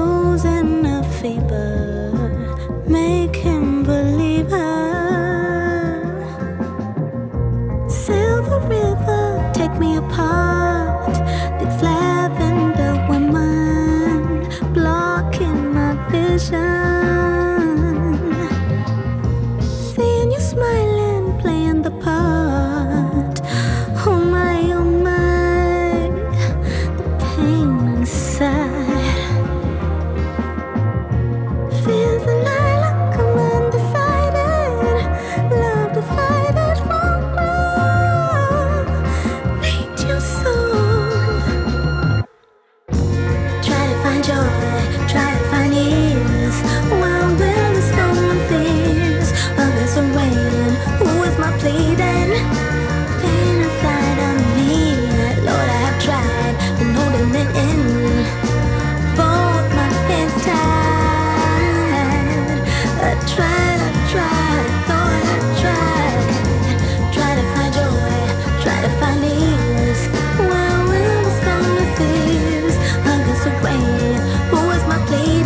nose and a fever, make him believe her. Silver River, take me apart. The lavender woman blocking my vision. Seeing you smiling, playing the part. Oh my, the pain inside. Who is my place?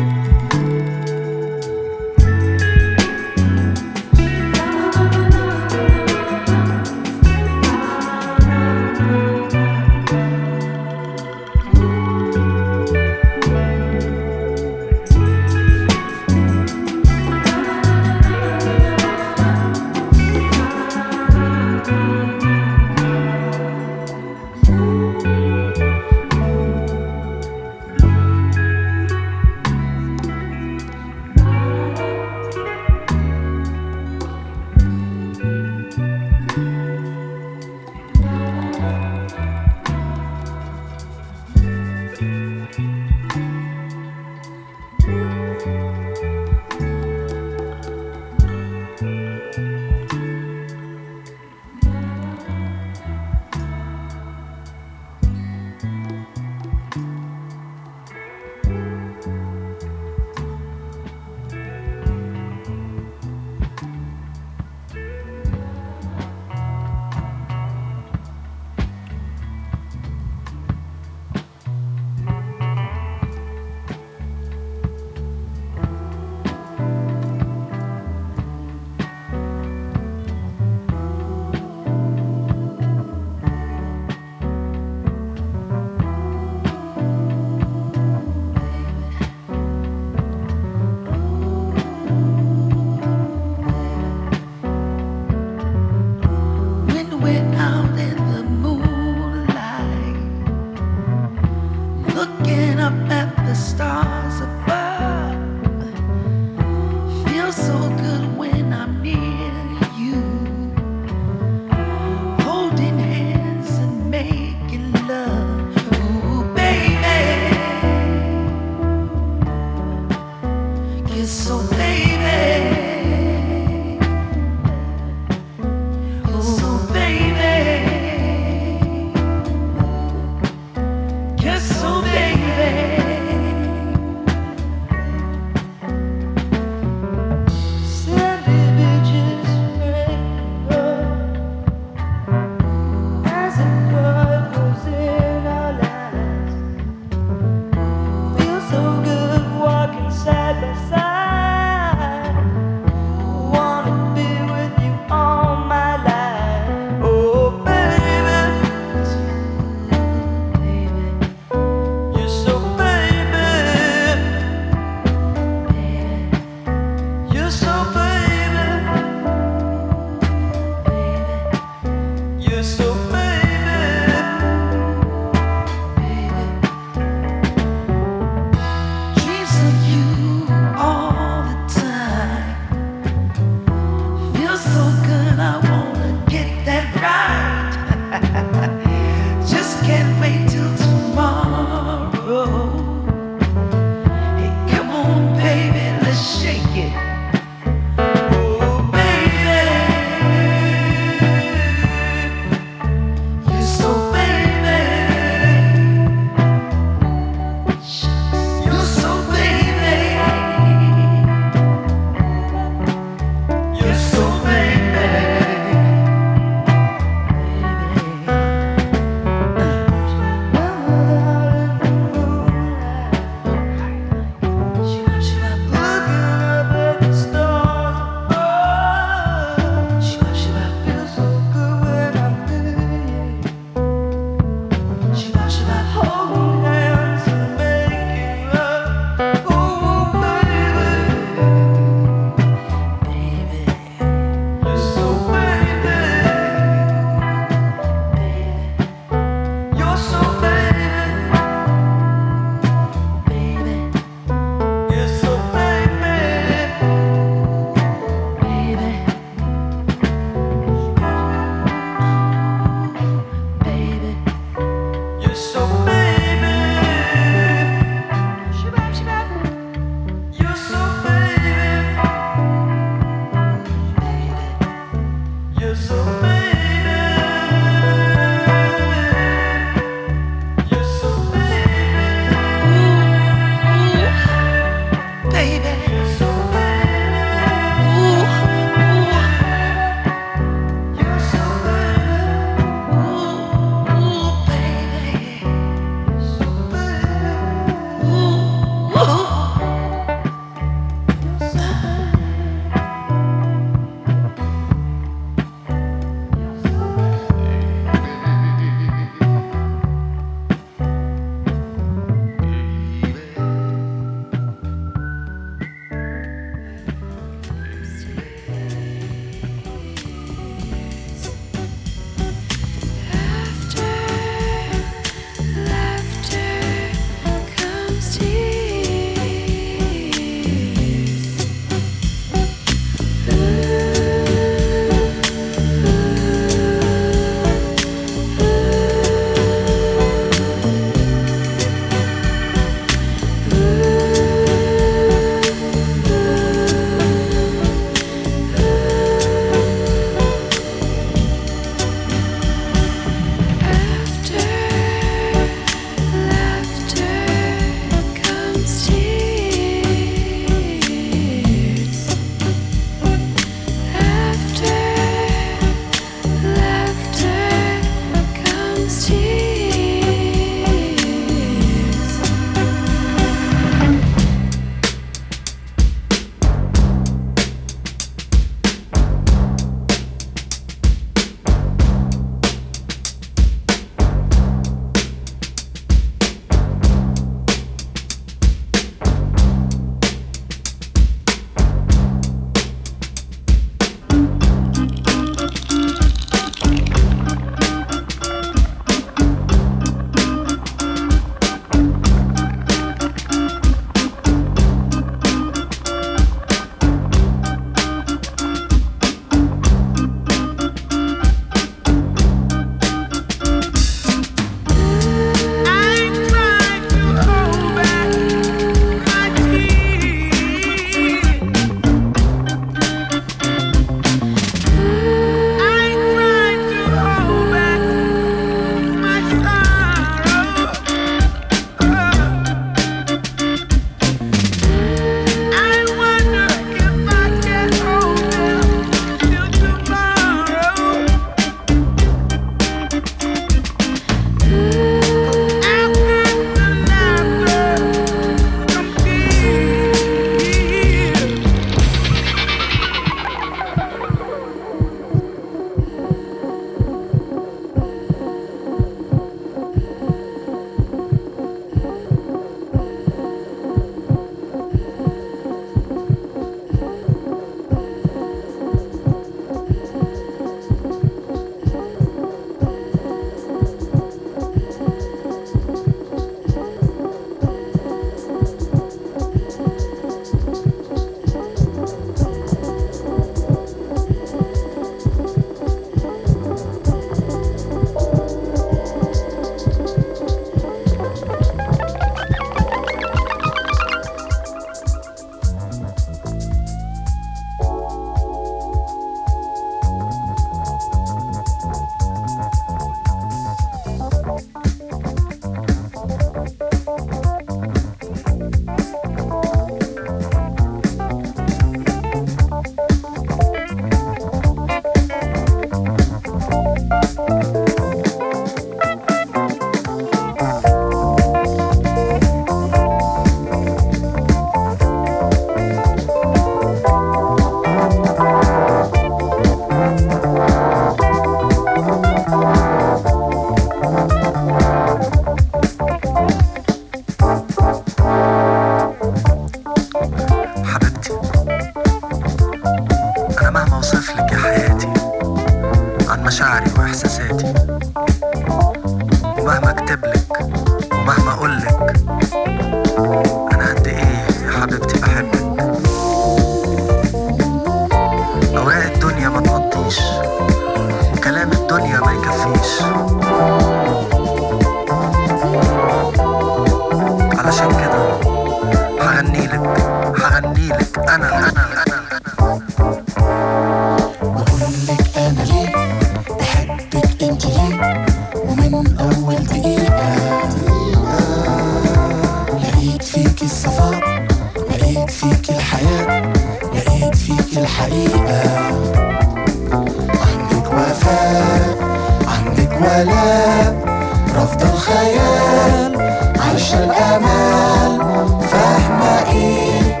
رفض الخيال عيش الأمال فاهمة إيه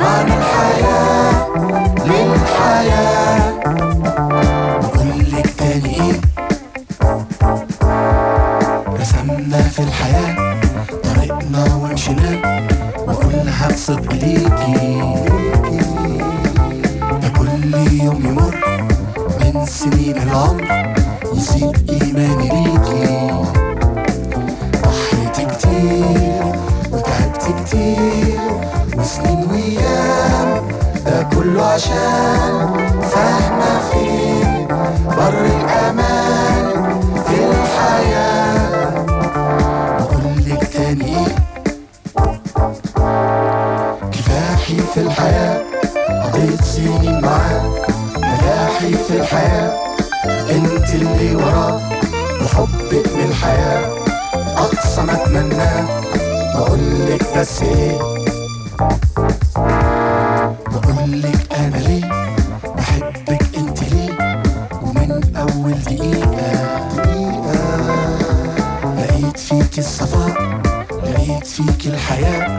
معنى الحياة للحياة وكل التانيين رسمنا في الحياة طريقنا ومشينا وكل حدث بإيديكي فكل يوم يمر من سنين العمر يزيد إيماني ليكي ضحيت كتير وتعبت كتير وسنين ويام ده كله عشان فاهمة فيه بر الأمان في الحياة وكلك تاني كفاحي في الحياة قضيت سنين معاك نجاحي في الحياة انت اللي وراه وحبك للحياة اقصى ما اتمناه بقولك بس ايه بقولك انا ليه بحبك انت ليه ومن اول دقيقة لقيت فيك الصفاء لقيت فيك الحياة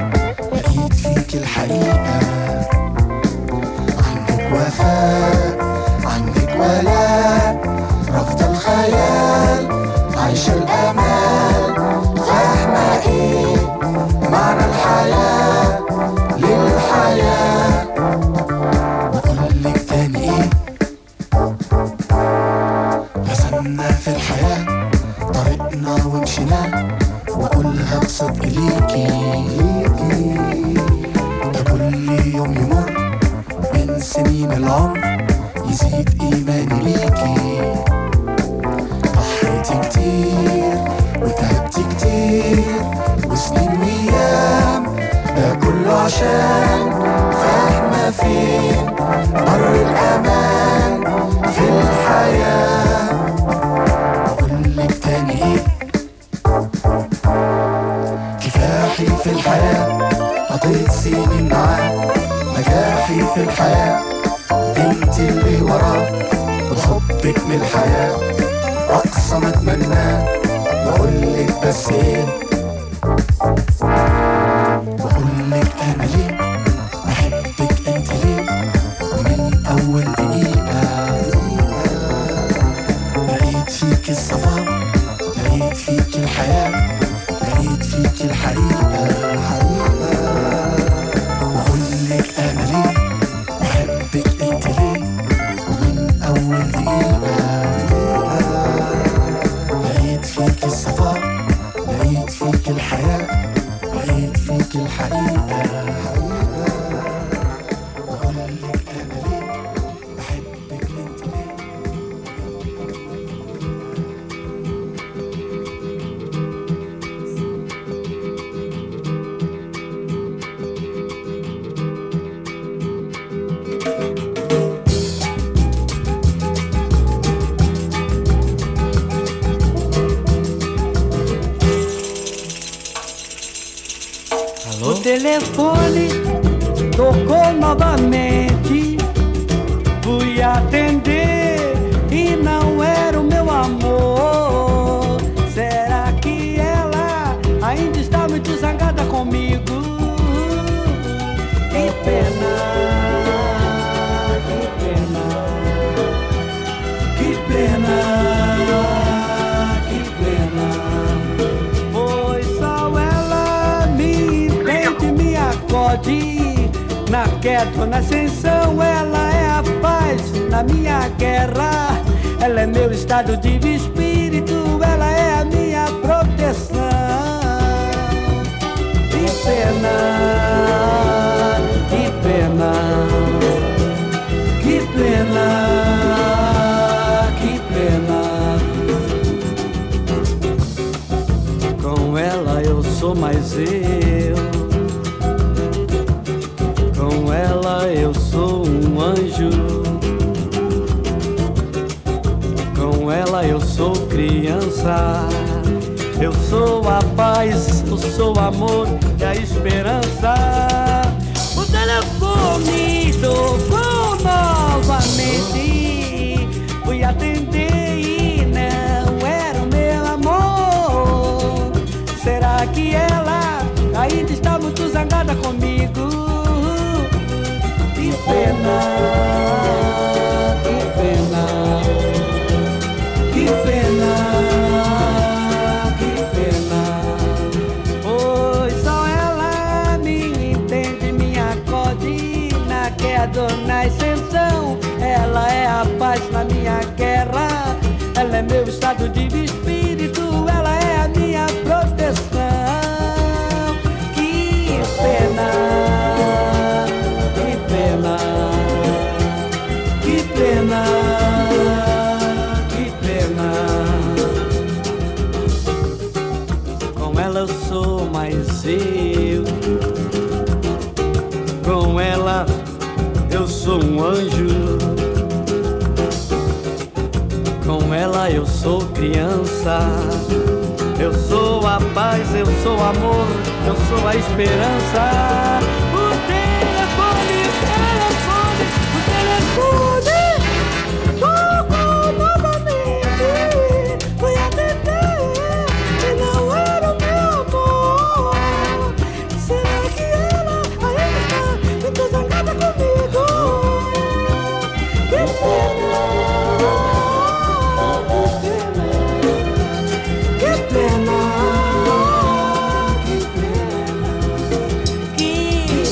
لقيت فيك الحقيقة عندك وفاء عندك ولاء رفض الخيال عيش الأمال فاهمة إيه معنى الحياة للحياة وكلك تاني إيه رسمنا في الحياة طريقنا ومشينا وكلها بصدق ليكي ده كل يوم يمر من سنين العمر يزيد إيماني ليكي ضحيتي كتير وتعبتي كتير وسنين ويام ده كله عشان فاهمة فين بر الأمان في الحياة وكلك تاني إيه كفاحي في الحياة قضيت سنين معاك نجاحي في الحياة انت اللي وراك وحبك للحياة أقصى ما اتمناه بقولك بس ايه بقولك انا ليه بحبك انت ليه ومن اول دقيقة لقيت فيك الصفاء لقيت فيك الحياة لقيت فيك الحقيقة بقولك انا ليه بحبك انت ليه ومن اول دقيقة لقيت فيك الصفاء لقيت فيك الحياة لقيت فيك الحقيقة بقولك انا ليه بحبك انت ليه O telefone tocou novamente. Fui atender e não era o meu amor. Será que ela ainda está muito zangada comigo? Que pena. Pois só ela me na queda, na ascensão, ela é a paz na minha guerra. Ela é meu estado de espírito, ela é a minha proteção. Que pena. Com ela eu sou mais eu. Eu sou um anjo. Com ela eu sou criança. Eu sou a paz, eu sou o amor e a esperança. O telefone tocou novamente. Fui atender e não era o meu amor. Dona Ascensão, ela é a paz na minha guerra, ela é meu estado de espírito, ela é a minha proteção. Que pena, que pena, que pena. Com ela eu sou mais eu, com ela eu sou um anjo, com ela eu sou criança. Eu sou a paz, eu sou amor, eu sou a esperança. O telefone, o telefone, o telefone tocou novamente. Fui atender e não era o meu amor. Será que ela ainda está muito zangada comigo? Que pena, que pena, que pena, que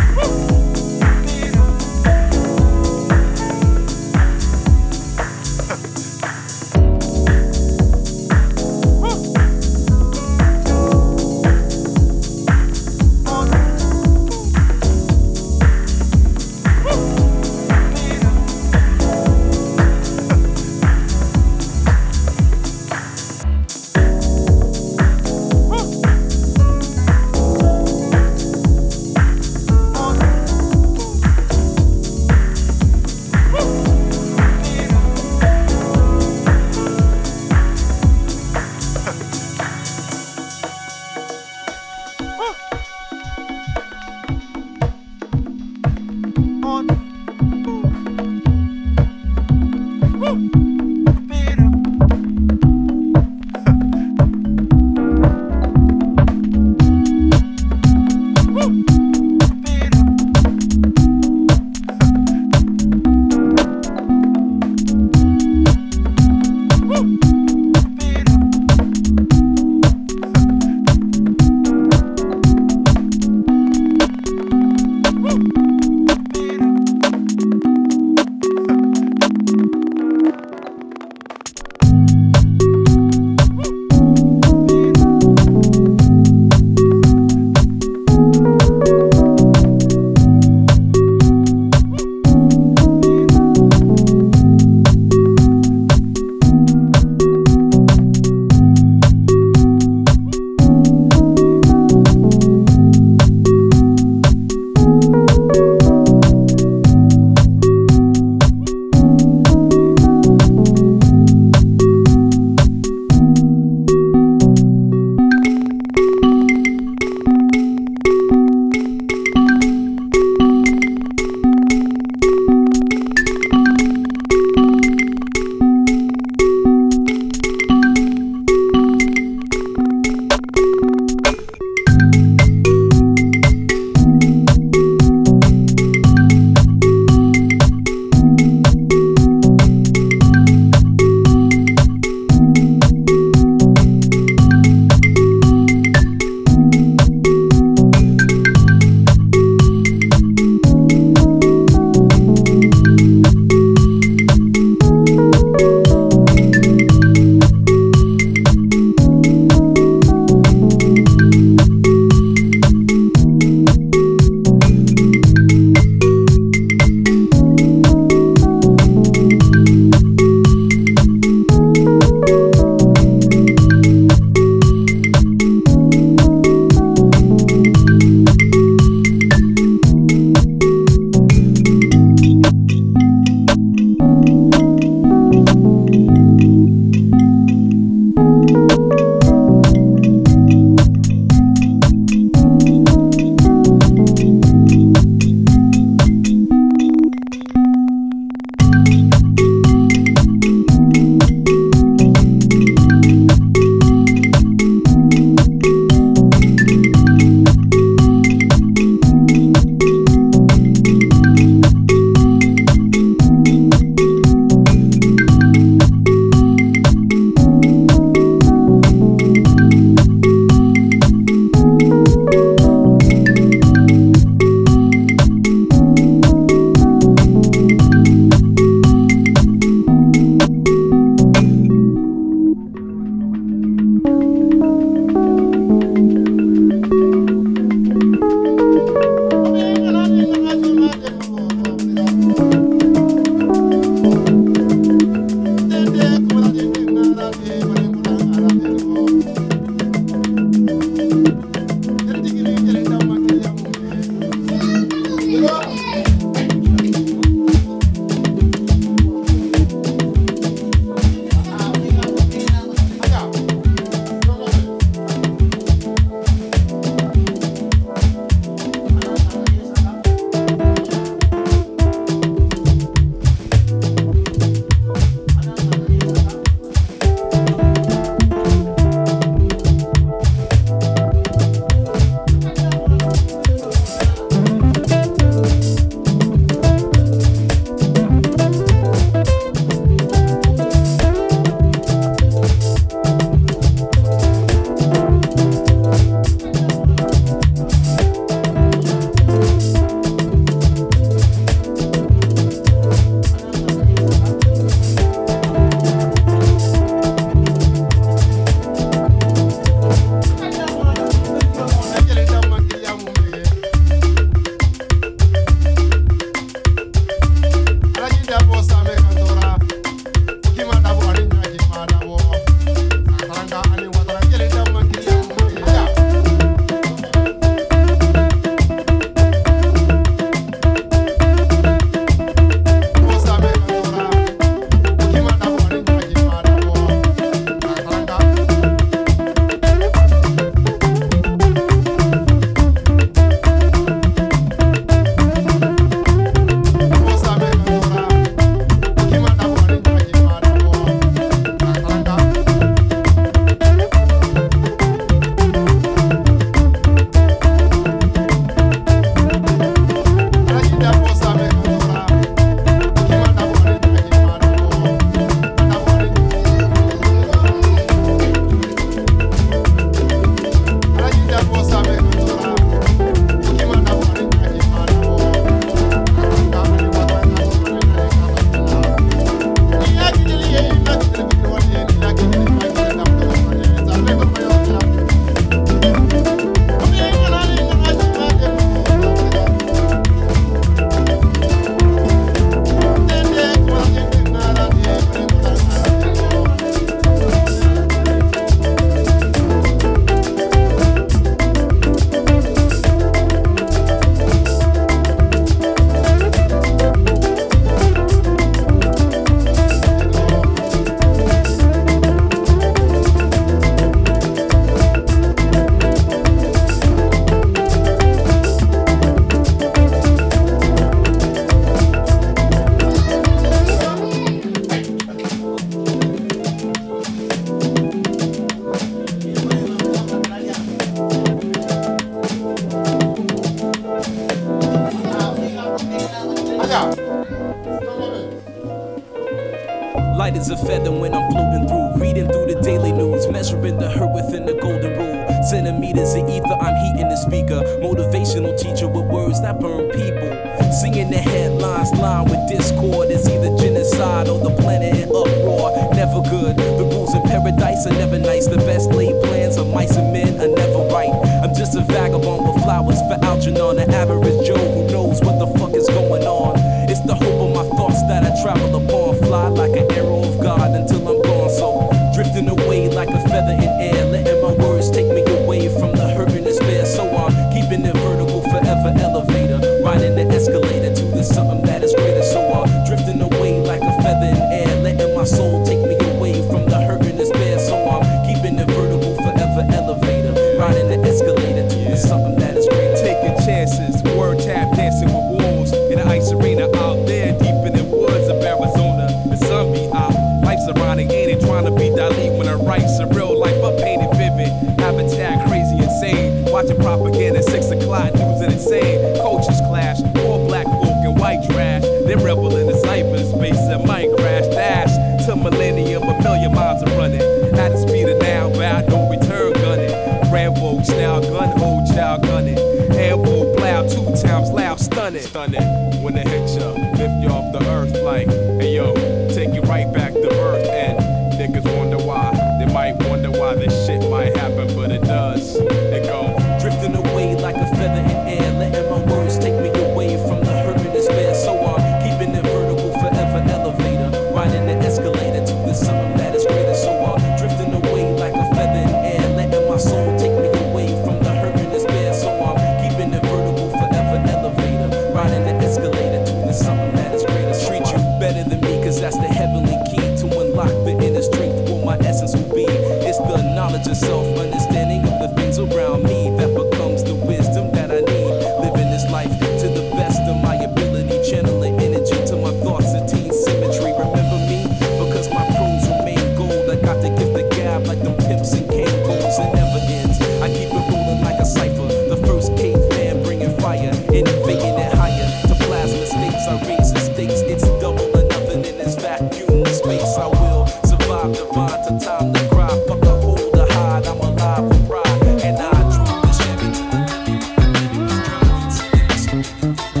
light as a feather when I'm floating through, reading through the daily news, measuring the hurt within the golden rule. Centimeters of ether, I'm heating the speaker, motivational teacher with words that burn people. Seeing the headlines lined with discord, it's either genocide or the planet in uproar. Never good, the rules in paradise are never nice. The best laid plans of mice and men are never right. I'm just a vagabond with flowers for Algernon, an average Joe who knows what the fuck is going on. It's the hope of my thoughts that I travel upon, fly like an arrow of God until I'm gone. So, drifting away like a feather in air, letting my words take me away from the hurt and despair. So I'm keeping it vertical, forever elevator, riding the escalator to the something that is greater. So I'm drifting away like a feather in air, letting my soul take me away from the hurt and despair. So I'm keeping it vertical, forever elevator, riding the escalator to the something that is greater. Taking chances, word tap dancing with wolves in an ice arena out there, deep in the woods of Arizona. The sun be out, life's ironic, ain't it? Trying to be Dali when I write some real life, I paint it vivid. Habitat crazy, insane. Watching propaganda, 6 o'clock news and insane. Cultures clash, all black folk and white trash. They rebel in the cyberspace and might crash. Dash to millennium, a million miles are running. At the speed of now, bound no return gunning. Rambo style gun, old child gunning. Ambo plow 2 times loud, stunning. Stunning when they hit you, lift you off the earth like, hey yo, take you right back to earth. And niggas wonder why, they might wonder why this shit might happen, but it does. It go drifting away like a feather in air, letting my words take me away from the hurt and despair. So I'm keeping it vertical, forever elevator, riding the escalator to the something that is greater. So I'm drifting away like a feather in air, letting my soul take me away from the hurt and despair. So I'm keeping it vertical, forever elevator, riding the escalator to the something that is greater. Treat you better than me, cause that's the heavenly key to unlock the inner strength where my essence will be. It's the knowledge of self, understanding of the things around me that becomes the wisdom that I need. Living this life to the best of my ability, channeling energy to my thoughts and teen symmetry. Remember me, because my pros remain gold. I got to give the gab like them pimps and Cancun's. It never ends, I keep it rolling like a cipher, the first caveman bringing fire, innovating it higher. To blast mistakes, I raise the stakes. It's double or nothing in this vacuum space. I will survive, divide to time to cry. Fuck the hold to hide, I'm alive with pride. And I drew this heavy to the heavy, living this dry, sitting this way.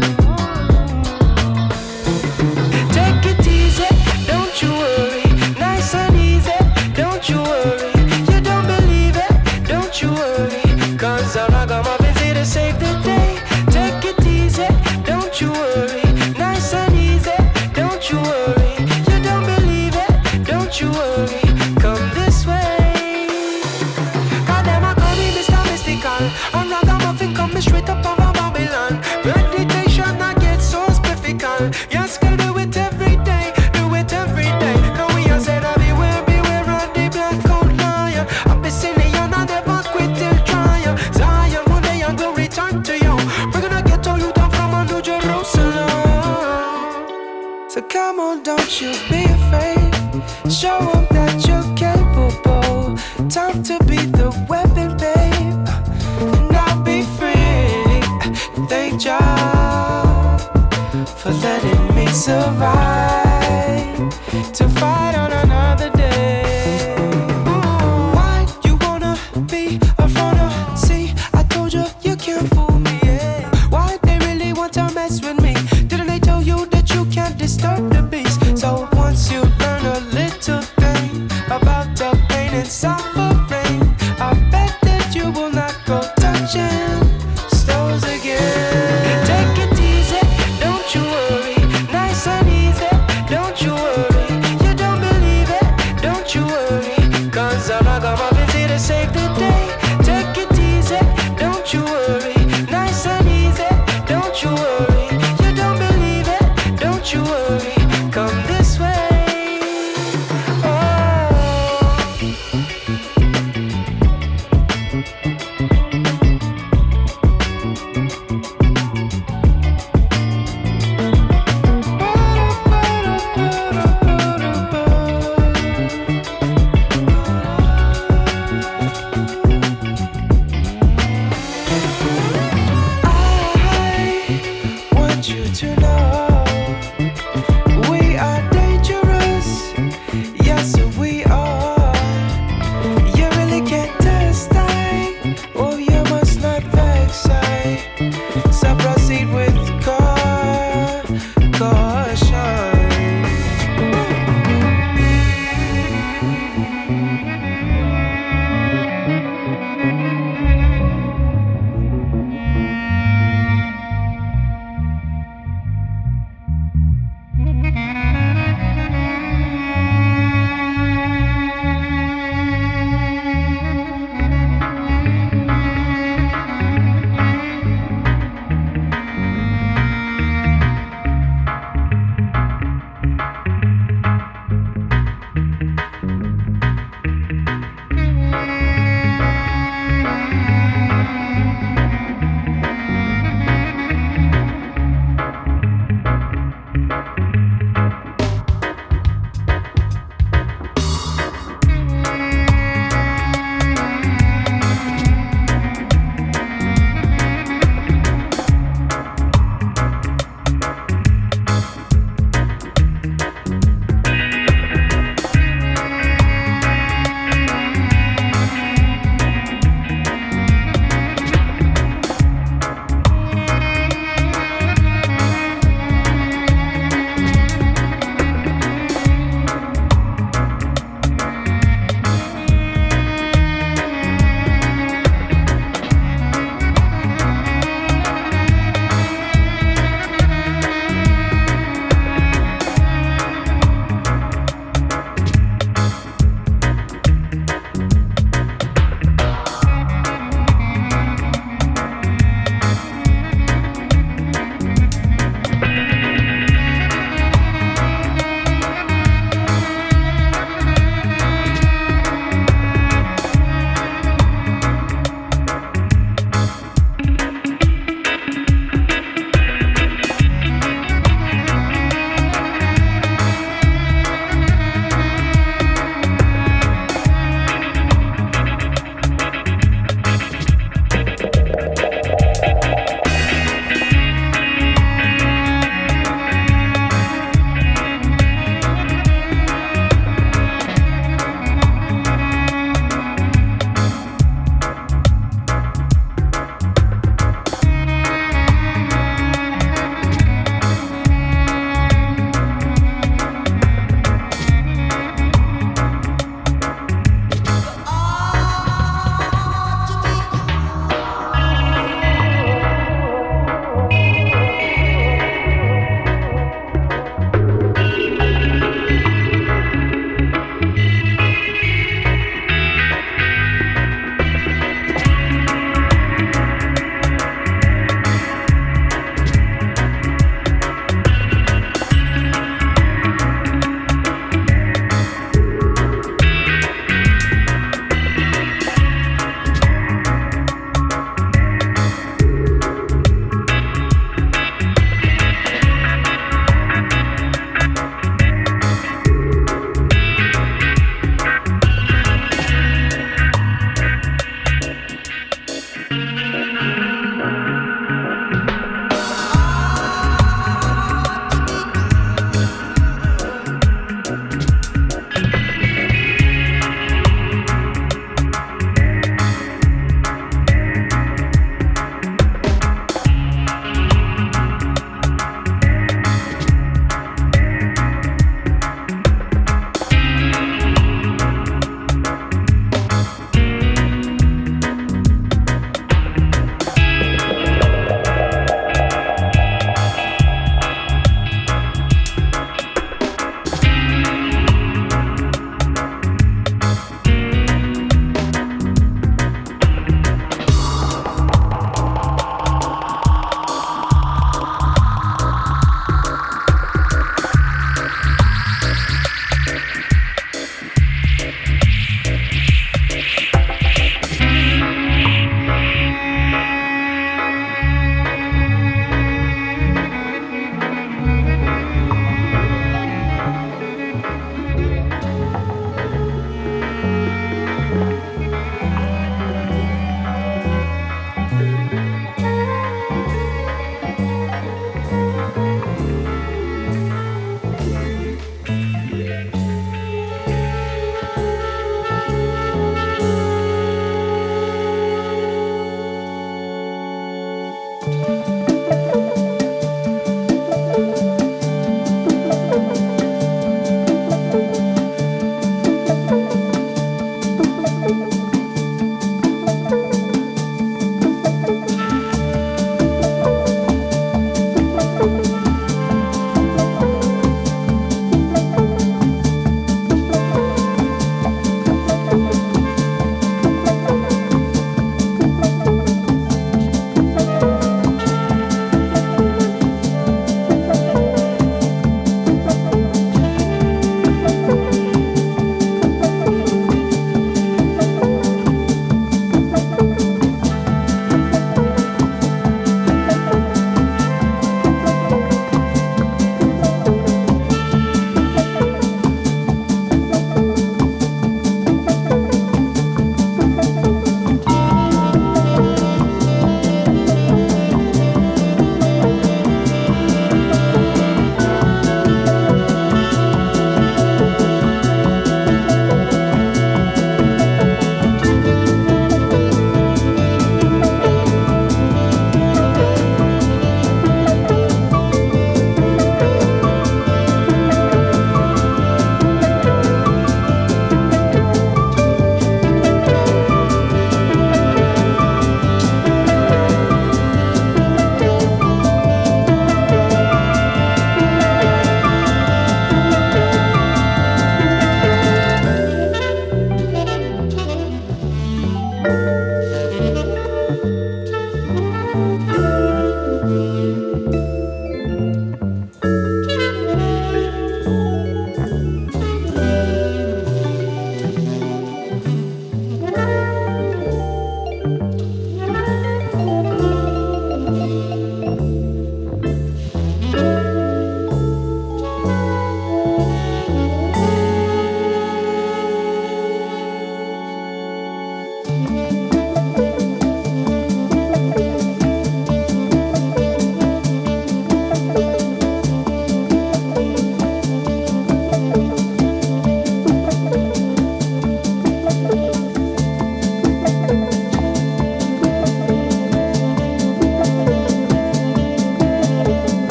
Take it easy, don't you worry. Nice and easy, don't you worry. You don't believe it, don't you worry. Cause I'm not gonna visit to save the day. Take it easy, don't you worry. Don't you worry, you don't believe it, don't you worry, come this way. God damn, I call me Mr. Mystical. I'm not a muffin, come me straight up over Babylon. Meditation, I get so specifical. Yes, girl, do it every day, do it every day. Can we all say that beware, beware of the black cold lion? I'm a Sicilian, I never quit till trial. Zion, one day I'm gonna return to you. We're gonna get all you down from a New Jerusalem. So come on, don't you be afraid. Show them that you're capable. Time to be the weapon, babe. And I'll be free. Thank God for letting me survive to fight on another day. Ooh, why you wanna be a runner? See, I told you, you can't fool me. Yeah. Why they really want to mess with me? Didn't they tell you that? Can't disturb the peace. So once you learn a little thing about the pain and suffering, I bet that you will not go touching stones again. Take it easy, don't you worry. Nice and easy, don't you worry. You don't believe it, don't you worry. Cause I'm not gonna visit to save the day. Take it easy, don't you worry. Nice and easy, don't you worry. You worry, come this way. I want you to know. ocean.